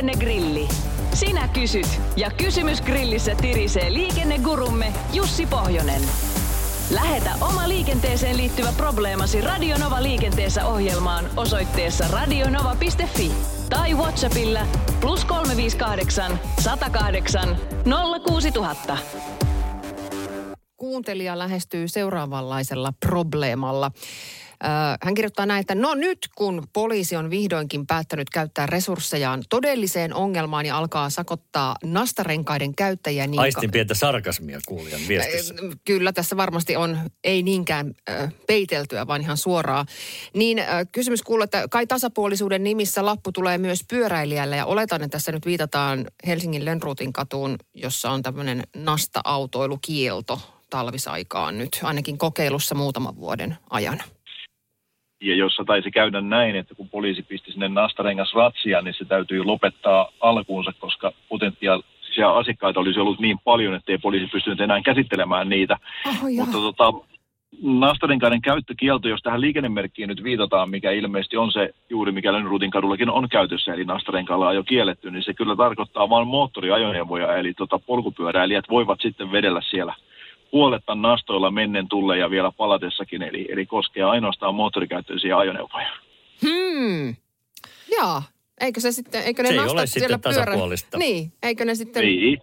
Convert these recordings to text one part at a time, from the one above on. Liikennegrilli. Sinä kysyt ja kysymys grillissä tirisee liikennegurumme Jussi Pohjonen. Lähetä oma liikenteeseen liittyvä probleemasi Radionova liikenteessä ohjelmaan osoitteessa radionova.fi tai WhatsAppilla +358 108 06000. Kuuntelija lähestyy seuraavanlaisella probleemalla. Hän kirjoittaa näin, että nyt kun poliisi on vihdoinkin päättänyt käyttää resurssejaan todelliseen ongelmaan ja alkaa sakottaa nastarenkaiden käyttäjiä. Niin aistin pientä sarkasmia kuulijan viestissä. Kyllä, tässä varmasti on, ei niinkään peiteltyä, vaan ihan suoraa. Niin kysymys kuuluu, että kai tasapuolisuuden nimissä lappu tulee myös pyöräilijälle. Ja oletan, että tässä nyt viitataan Helsingin Lönnrotin katuun, jossa on tämmöinen nasta-autoilukielto talvisaikaan nyt, ainakin kokeilussa muutaman vuoden ajan. Ja jossa taisi käydä näin, että kun poliisi pisti sinne nastarengasratsiaan, niin se täytyy lopettaa alkuunsa, koska potentiaalisia asiakkaita olisi ollut niin paljon, ettei poliisi pystynyt enää käsittelemään niitä. Mutta nastarenkaiden käyttökielto, jos tähän liikennemerkkiin nyt viitataan, mikä ilmeisesti on se juuri, mikä Lönnruutin kadullakin on käytössä, eli nastarenkailla on jo kielletty, niin se kyllä tarkoittaa vain moottoriajoneuvoja, eli polkupyöräilijät voivat sitten vedellä siellä. Huoletta nastoilla mennen tulle ja vielä palatessakin, eli koskee ainoastaan moottorikäyttöisiä ajoneuvoja. Jaa, eikö se sitten, eikö ne se nastat siellä pyörä? Niin, eikö ne sitten, niin.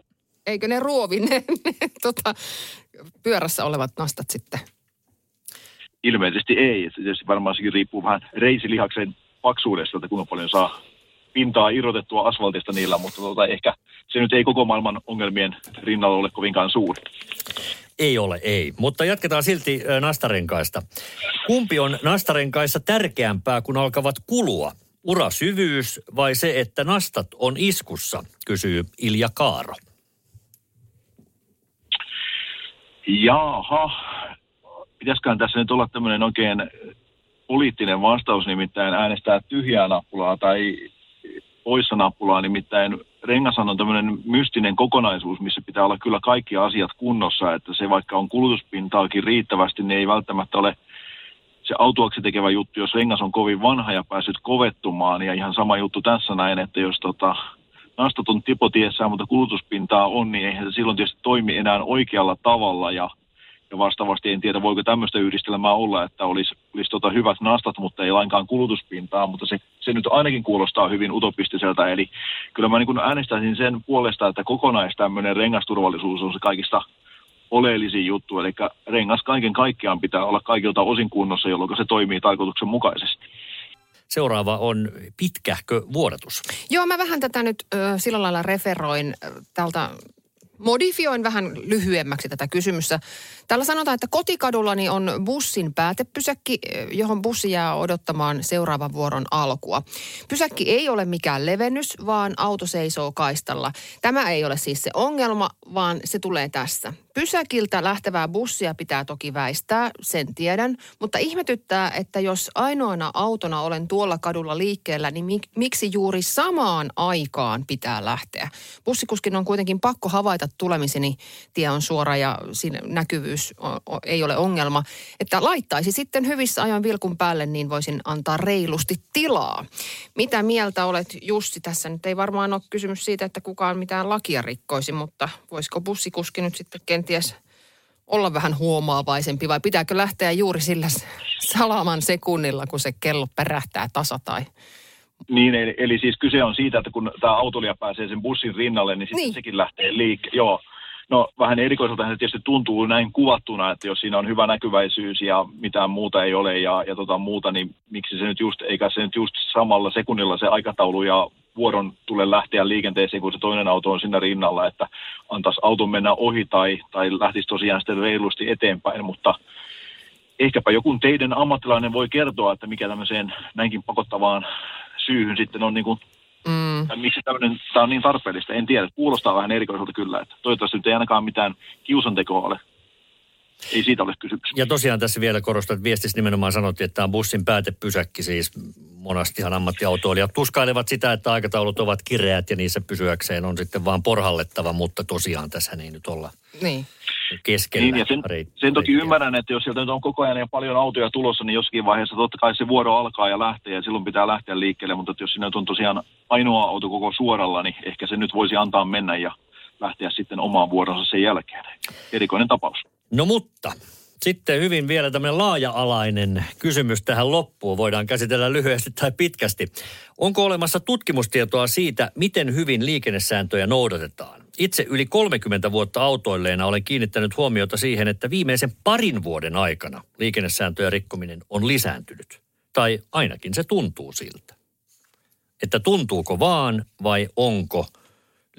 Eikö ne ruovi ne pyörässä olevat nastat sitten? Ilmeisesti ei, se varmaan sekin riippuu vähän reisilihaksen paksuudesta, että kuinka paljon saa pintaa irrotettua asfaltista niillä, mutta ehkä se nyt ei koko maailman ongelmien rinnalla ole kovinkaan suuri. Ei ole, ei. Mutta jatketaan silti nastarenkaista. Kumpi on nastarenkaissa tärkeämpää, kun alkavat kulua? Urasyvyys vai se, että nastat on iskussa, kysyy Ilja Kaaro. Jaaha. Pitäisiköhän tässä nyt olla tämmöinen oikein poliittinen vastaus, nimittäin äänestää tyhjää nappulaa tai poissa nappulaa, nimittäin rengashan on tämmöinen mystinen kokonaisuus, missä pitää olla kyllä kaikki asiat kunnossa, että se vaikka on kulutuspintaakin riittävästi, niin ei välttämättä ole se autuaksi tekevä juttu, jos rengas on kovin vanha ja päässyt kovettumaan, ja ihan sama juttu tässä näin, että jos nastat on tipotiessään, mutta kulutuspintaa on, niin eihän se silloin tietysti toimi enää oikealla tavalla, ja vastaavasti en tiedä, voiko tämmöistä yhdistelmää olla, että olisi hyvät nastat, mutta ei lainkaan kulutuspintaa, mutta se nyt ainakin kuulostaa hyvin utopistiselta. Eli kyllä mä niin äänestäisin sen puolesta, että kokonais tämmöinen rengasturvallisuus on se kaikista oleellisin juttu. Eli rengas kaiken kaikkiaan pitää olla kaikilta osin kunnossa, jolloin se toimii tarkoituksen mukaisesti. Seuraava on pitkähkö vuodatus? Joo, mä vähän tätä nyt sillä lailla referoin tältä. Modifioin vähän lyhyemmäksi tätä kysymystä. Täällä sanotaan, että kotikadullani on bussin päätepysäkki, johon bussi jää odottamaan seuraavan vuoron alkua. Pysäkki ei ole mikään levennys, vaan auto seisoo kaistalla. Tämä ei ole siis se ongelma, vaan se tulee tässä. Pysäkiltä lähtevää bussia pitää toki väistää, sen tiedän, mutta ihmetyttää, että jos ainoana autona olen tuolla kadulla liikkeellä, niin miksi juuri samaan aikaan pitää lähteä? Bussikuskin on kuitenkin pakko havaita tulemiseni, tie on suora ja siinä näkyvyys ei ole ongelma. Että laittaisi sitten hyvissä ajoin vilkun päälle, niin voisin antaa reilusti tilaa. Mitä mieltä olet, Jussi? Tässä nyt ei varmaan ole kysymys siitä, että kukaan mitään lakia rikkoisi, mutta voisiko bussikuski nyt sitten kenties olla vähän huomaavaisempi vai pitääkö lähteä juuri sillä salaman sekunnilla, kun se kello pärähtää tasa tai... Niin, eli siis kyse on siitä, että kun tämä autolija pääsee sen bussin rinnalle, niin sitten sekin lähtee liikkeelle. Joo, no vähän erikoiselta se tietysti tuntuu näin kuvattuna, että jos siinä on hyvä näkyväisyys ja mitään muuta ei ole ja muuta, niin miksi se nyt just, eikä se nyt just samalla sekunnilla se aikataulu ja vuoron tulee lähteä liikenteeseen, kun se toinen auto on siinä rinnalla, että antaisi auton mennä ohi tai lähtisi tosiaan sitten reilusti eteenpäin, mutta ehkäpä joku teidän ammattilainen voi kertoa, että mikä tämmöiseen näinkin pakottavaan syyhyn sitten on niin kuin, miksi tämmöinen, tämä on niin tarpeellista, en tiedä, kuulostaa vähän erikoiselta kyllä, että toivottavasti nyt ei ainakaan mitään kiusantekoa ole. Ei siitä ole kysymys. Ja tosiaan tässä vielä korostan, että viestissä nimenomaan sanottiin, että tämä on bussin päätepysäkki, siis monastihan ammattiautoilijat tuskailevat sitä, että aikataulut ovat kireät ja niissä pysyäkseen on sitten vaan porhallettava, mutta tosiaan tässä ei nyt olla. Niin. keskellä niin, ja sen toki ymmärrän, että jos sieltä nyt on koko ajan ja paljon autoja tulossa, niin jossakin vaiheessa totta kai se vuoro alkaa ja lähtee, ja silloin pitää lähteä liikkeelle, mutta jos siinä on tosiaan ainoa auto koko suoralla, niin ehkä se nyt voisi antaa mennä ja lähteä sitten omaan vuoronsa sen jälkeen. Erikoinen tapaus. No mutta sitten hyvin vielä tämmöinen laaja-alainen kysymys tähän loppuun. Voidaan käsitellä lyhyesti tai pitkästi. Onko olemassa tutkimustietoa siitä, miten hyvin liikennesääntöjä noudatetaan? Itse yli 30 vuotta autoilleena olen kiinnittänyt huomiota siihen, että viimeisen parin vuoden aikana liikennesääntöjä rikkominen on lisääntynyt. Tai ainakin se tuntuu siltä. Että tuntuuko vaan vai onko?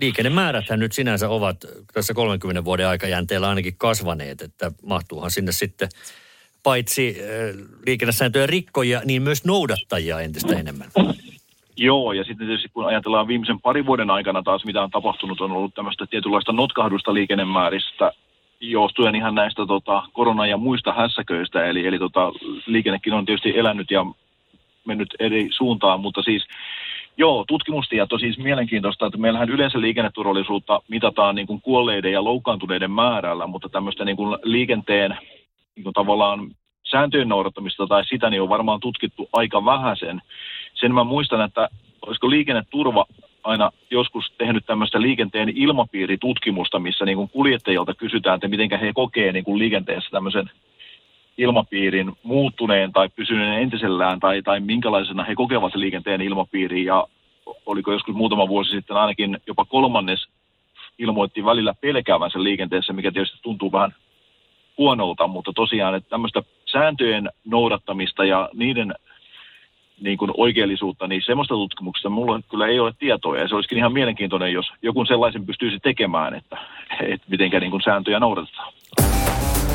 Liikennemääräthän nyt sinänsä ovat tässä 30 vuoden aikajänteellä ainakin kasvaneet, että mahtuuhan sinne sitten paitsi liikennesääntöjen rikkojia, niin myös noudattajia entistä enemmän. Joo, ja sitten tietysti kun ajatellaan viimeisen parin vuoden aikana taas, mitä on tapahtunut, on ollut tämmöistä tietynlaista notkahdusta liikennemääristä, johtuen ihan näistä korona- ja muista hässäköistä, eli liikennekin on tietysti elänyt ja mennyt eri suuntaan, mutta siis joo, tutkimustieto siis mielenkiintoista, että meillähän yleensä liikenneturvallisuutta mitataan niin kuin kuolleiden ja loukkaantuneiden määrällä, mutta tämmöistä niin kuin liikenteen niin kuin tavallaan sääntöjen noudattamista tai sitä niin on varmaan tutkittu aika vähäsen. Sen mä muistan, että olisiko liikenneturva aina joskus tehnyt tämmöistä liikenteen ilmapiiritutkimusta, missä niin kuin kuljettajilta kysytään, että miten he kokee niin kuin liikenteessä tämmöisen ilmapiirin muuttuneen tai pysyneen entisellään tai minkälaisena he kokevat liikenteen ilmapiiriin, ja oliko joskus muutama vuosi sitten ainakin jopa kolmannes ilmoitti välillä pelkäävänsä liikenteessä, mikä tietysti tuntuu vähän huonolta, mutta tosiaan, että tämmöistä sääntöjen noudattamista ja niiden niin kuin oikeellisuutta, niin semmoista tutkimuksesta mulla kyllä ei ole tietoa, ja se olisikin ihan mielenkiintoinen, jos joku sellaisen pystyisi tekemään, että mitenkä niin kuin sääntöjä noudatetaan.